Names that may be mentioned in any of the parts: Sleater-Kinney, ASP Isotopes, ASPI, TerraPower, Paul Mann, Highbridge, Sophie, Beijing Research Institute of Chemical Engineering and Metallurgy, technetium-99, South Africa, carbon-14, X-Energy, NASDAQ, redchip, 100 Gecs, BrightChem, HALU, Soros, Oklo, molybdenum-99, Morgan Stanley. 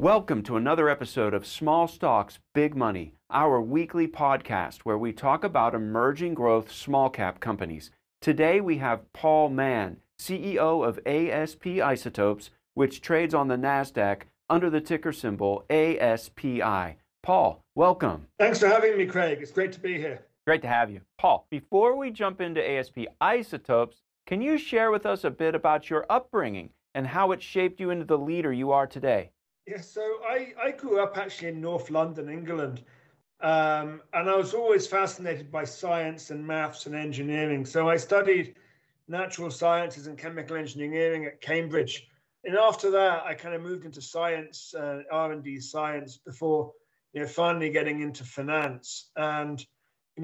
Welcome to another episode of Small Stocks, Big Money, our weekly podcast where we talk about emerging growth small cap companies. Today we have Paul Mann, CEO of ASP Isotopes, which trades on the NASDAQ under the ticker symbol ASPI. Paul, welcome. Thanks for having me, Craig. It's great to be here. Great to have you. Paul, before we jump into ASP Isotopes, can you share with us a bit about your upbringing and how it shaped you into the leader you are today? Yeah, so I grew up actually in North London, England, and I was always fascinated by science and maths and engineering. So I studied natural sciences and chemical engineering at Cambridge. And after that, I kind of moved into science, R&D science, before finally getting into finance. And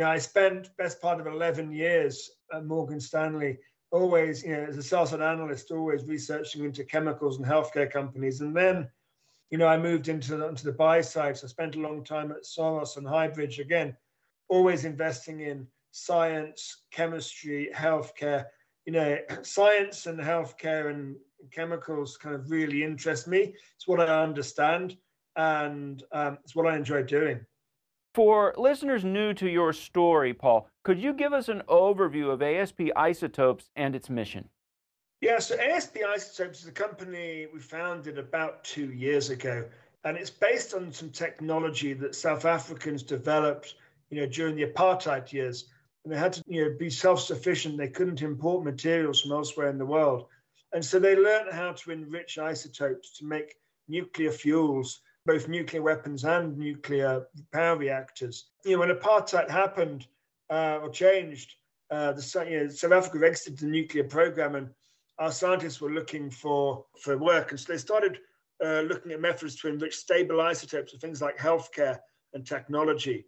I spent best part of 11 years at Morgan Stanley, always as a sell-side analyst, always researching into chemicals and healthcare companies, and then. I moved into the buy side, so I spent a long time at Soros and Highbridge, again, always investing in science, chemistry, healthcare. Science and healthcare and chemicals kind of really interest me. It's what I understand, and it's what I enjoy doing. For listeners new to your story, Paul, could you give us an overview of ASP Isotopes and its mission? Yeah, so ASP Isotopes is a company we founded about 2 years ago, and it's based on some technology that South Africans developed, during the apartheid years, and they had to, be self-sufficient. They couldn't import materials from elsewhere in the world, and so they learned how to enrich isotopes to make nuclear fuels, both nuclear weapons and nuclear power reactors. When apartheid happened or changed, South Africa exited the nuclear program, and our scientists were looking for work, and so they started looking at methods to enrich stable isotopes for things like healthcare and technology.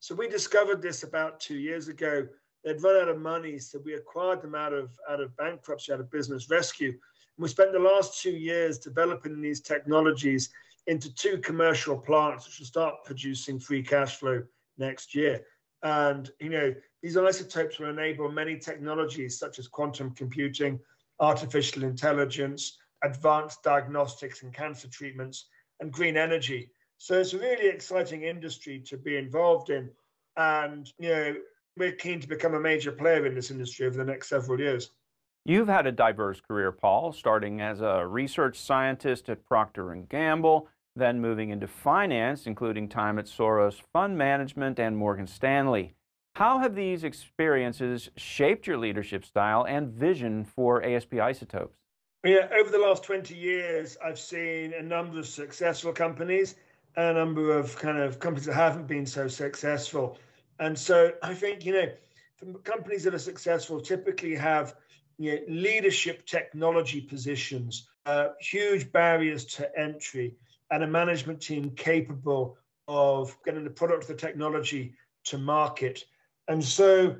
So we discovered this about 2 years ago. They'd run out of money, so we acquired them out of bankruptcy, out of business rescue. And we spent the last 2 years developing these technologies into two commercial plants, which will start producing free cash flow next year. And, these isotopes will enable many technologies such as quantum computing, artificial intelligence, advanced diagnostics and cancer treatments, and green energy. So it's a really exciting industry to be involved in. And, we're keen to become a major player in this industry over the next several years. You've had a diverse career, Paul, starting as a research scientist at Procter & Gamble, then moving into finance, including time at Soros Fund Management and Morgan Stanley. How have these experiences shaped your leadership style and vision for ASP Isotopes? Yeah, over the last 20 years, I've seen a number of successful companies and a number of kind of companies that haven't been so successful. And so I think, companies that are successful typically have leadership technology positions, huge barriers to entry, and a management team capable of getting the product of the technology to market. And so,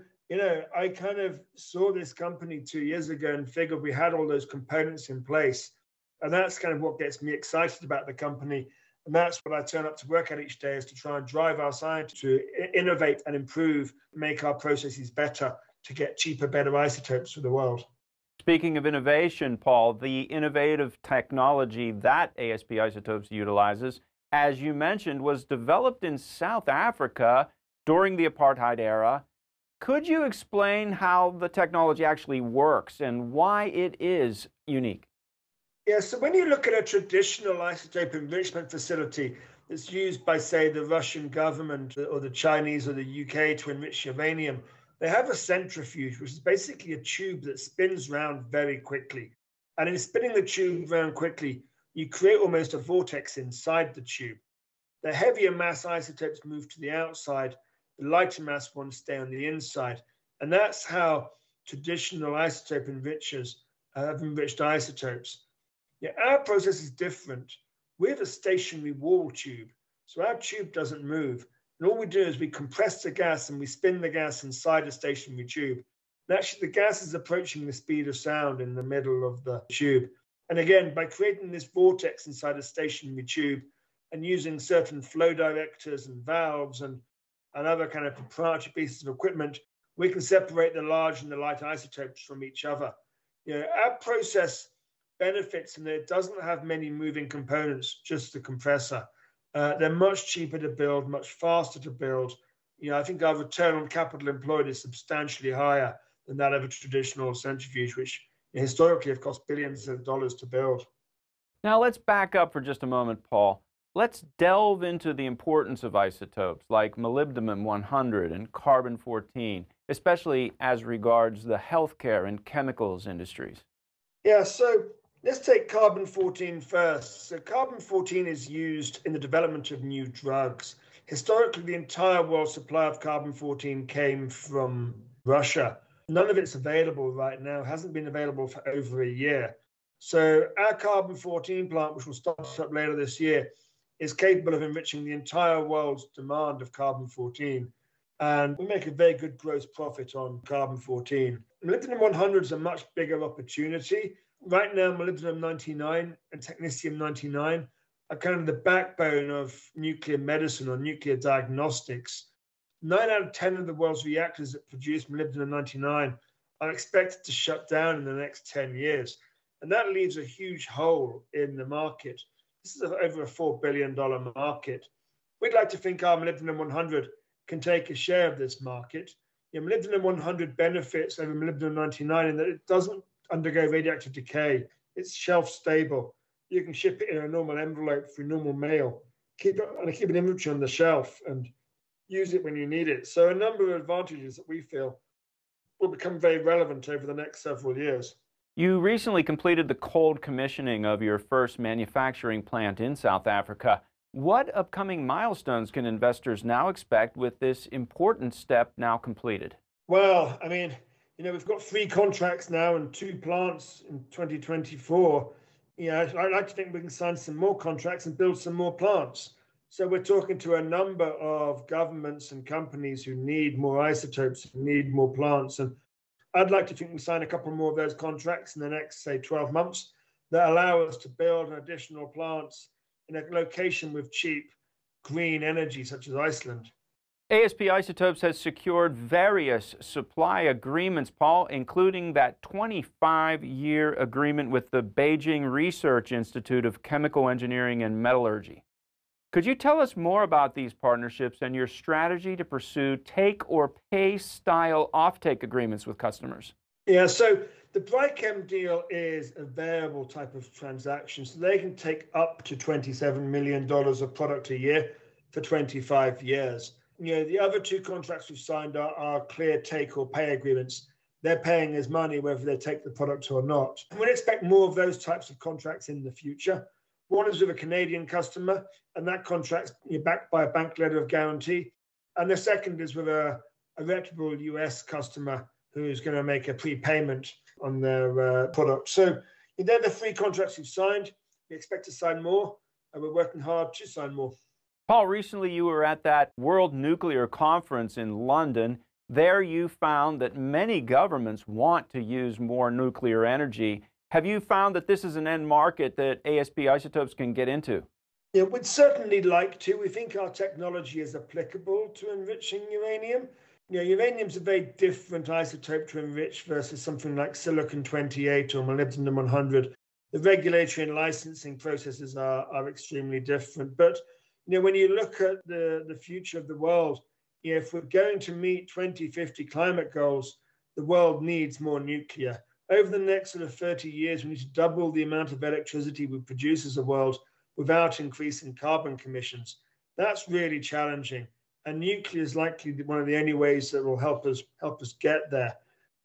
I kind of saw this company 2 years ago and figured we had all those components in place. And that's kind of what gets me excited about the company. And that's what I turn up to work at each day, is to try and drive our scientists to innovate and improve, make our processes better to get cheaper, better isotopes for the world. Speaking of innovation, Paul, the innovative technology that ASP Isotopes utilizes, as you mentioned, was developed in South Africa during the apartheid era. Could you explain how the technology actually works and why it is unique? Yeah, so when you look at a traditional isotope enrichment facility that's used by, say, the Russian government or the Chinese or the UK to enrich uranium, they have a centrifuge, which is basically a tube that spins round very quickly. And in spinning the tube round quickly, you create almost a vortex inside the tube. The heavier mass isotopes move to the outside, the lighter mass ones stay on the inside. And that's how traditional isotope enrichers have enriched isotopes. Yeah, our process is different. We have a stationary wall tube, so our tube doesn't move. And all we do is we compress the gas and we spin the gas inside a stationary tube. And actually, the gas is approaching the speed of sound in the middle of the tube. And again, by creating this vortex inside a stationary tube and using certain flow directors and valves and other kind of proprietary pieces of equipment, we can separate the large and the light isotopes from each other. Our process benefits in that it doesn't have many moving components, just the compressor. They're much cheaper to build, much faster to build. You know, I think our return on capital employed is substantially higher than that of a traditional centrifuge, which historically have cost billions of dollars to build. Now let's back up for just a moment, Paul. Let's delve into the importance of isotopes like molybdenum-100 and carbon-14, especially as regards the healthcare and chemicals industries. Yeah, so let's take carbon-14 first. So carbon-14 is used in the development of new drugs. Historically, the entire world supply of carbon-14 came from Russia. None of it's available right now, hasn't been available for over a year. So our carbon-14 plant, which will start up later this year, is capable of enriching the entire world's demand of carbon-14. And we make a very good gross profit on carbon-14. Molybdenum-100 is a much bigger opportunity. Right now, molybdenum-99 and technetium-99 are kind of the backbone of nuclear medicine or nuclear diagnostics. 9 out of 10 of the world's reactors that produce molybdenum-99 are expected to shut down in the next 10 years. And that leaves a huge hole in the market. This is over a $4 billion market. We'd like to think our molybdenum-100 can take a share of this market. Molybdenum-100 benefits over molybdenum-99 in that it doesn't undergo radioactive decay. It's shelf-stable. You can ship it in a normal envelope through normal mail. Keep an inventory on the shelf and use it when you need it. So a number of advantages that we feel will become very relevant over the next several years. You recently completed the cold commissioning of your first manufacturing plant in South Africa. What upcoming milestones can investors now expect with this important step now completed? Well, I mean, you know, we've got 3 contracts now and 2 plants in 2024. You know, I'd like to think we can sign some more contracts and build some more plants. So we're talking to a number of governments and companies who need more isotopes, who need more plants. And I'd like to think we can sign a couple more of those contracts in the next, say, 12 months that allow us to build additional plants in a location with cheap green energy, such as Iceland. ASP Isotopes has secured various supply agreements, Paul, including that 25-year agreement with the Beijing Research Institute of Chemical Engineering and Metallurgy. Could you tell us more about these partnerships and your strategy to pursue take-or-pay style offtake agreements with customers? Yeah, so the BrightChem deal is a variable type of transaction. So they can take up to $27 million of product a year for 25 years. You know, the other 2 contracts we've signed are clear take-or-pay agreements. They're paying us money whether they take the product or not. And we'd expect more of those types of contracts in the future. One is with a Canadian customer, and that contract's backed by a bank letter of guarantee. And the second is with a reputable US customer who's going to make a prepayment on their product. So they're the 3 contracts we've signed. We expect to sign more, and we're working hard to sign more. Paul, recently you were at that World Nuclear Conference in London. There you found that many governments want to use more nuclear energy. Have you found that this is an end market that ASP Isotopes can get into? Yeah, we'd certainly like to. We think our technology is applicable to enriching uranium. You know, uranium's a very different isotope to enrich versus something like silicon-28 or molybdenum-100. The regulatory and licensing processes are extremely different. But you know, when you look at the future of the world, if we're going to meet 2050 climate goals, the world needs more nuclear. Over the next sort of 30 years, we need to double the amount of electricity we produce as a world without increasing carbon emissions. That's really challenging. And nuclear is likely one of the only ways that will help us get there.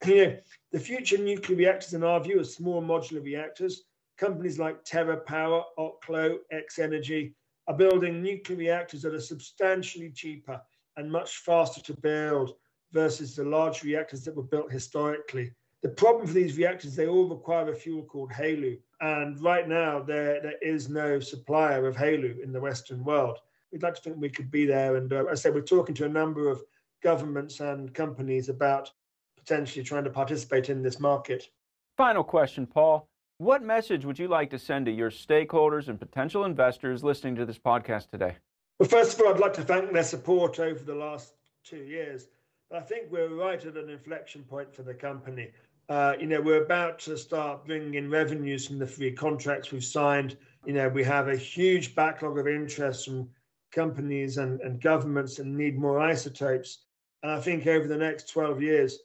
You know, the future nuclear reactors, in our view, are small modular reactors. Companies like TerraPower, Oklo, X-Energy are building nuclear reactors that are substantially cheaper and much faster to build versus the large reactors that were built historically. The problem for these reactors, they all require a fuel called HALU. And right now, there is no supplier of HALU in the Western world. We'd like to think we could be there. And as I said, we're talking to a number of governments and companies about potentially trying to participate in this market. Final question, Paul. What message would you like to send to your stakeholders and potential investors listening to this podcast today? Well, first of all, I'd like to thank their support over the last 2 years. I think we're right at an inflection point for the company. we're about to start bringing in revenues from the free contracts we've signed. You know, we have a huge backlog of interest from companies and governments that need more isotopes. And I think over the next 12 years,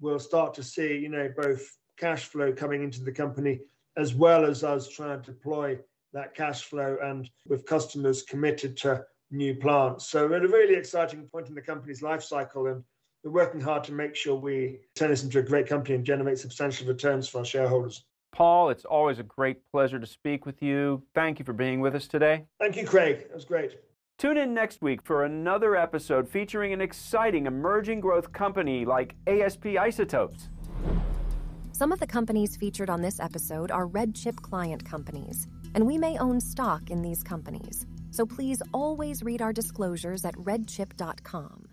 we'll start to see, you know, both cash flow coming into the company, as well as us trying to deploy that cash flow and with customers committed to new plants. So we're at a really exciting point in the company's life cycle, and we're working hard to make sure we turn this into a great company and generate substantial returns for our shareholders. Paul, it's always a great pleasure to speak with you. Thank you for being with us today. Thank you, Craig. That was great. Tune in next week for another episode featuring an exciting emerging growth company like ASP Isotopes. Some of the companies featured on this episode are red chip client companies, and we may own stock in these companies. So please always read our disclosures at redchip.com.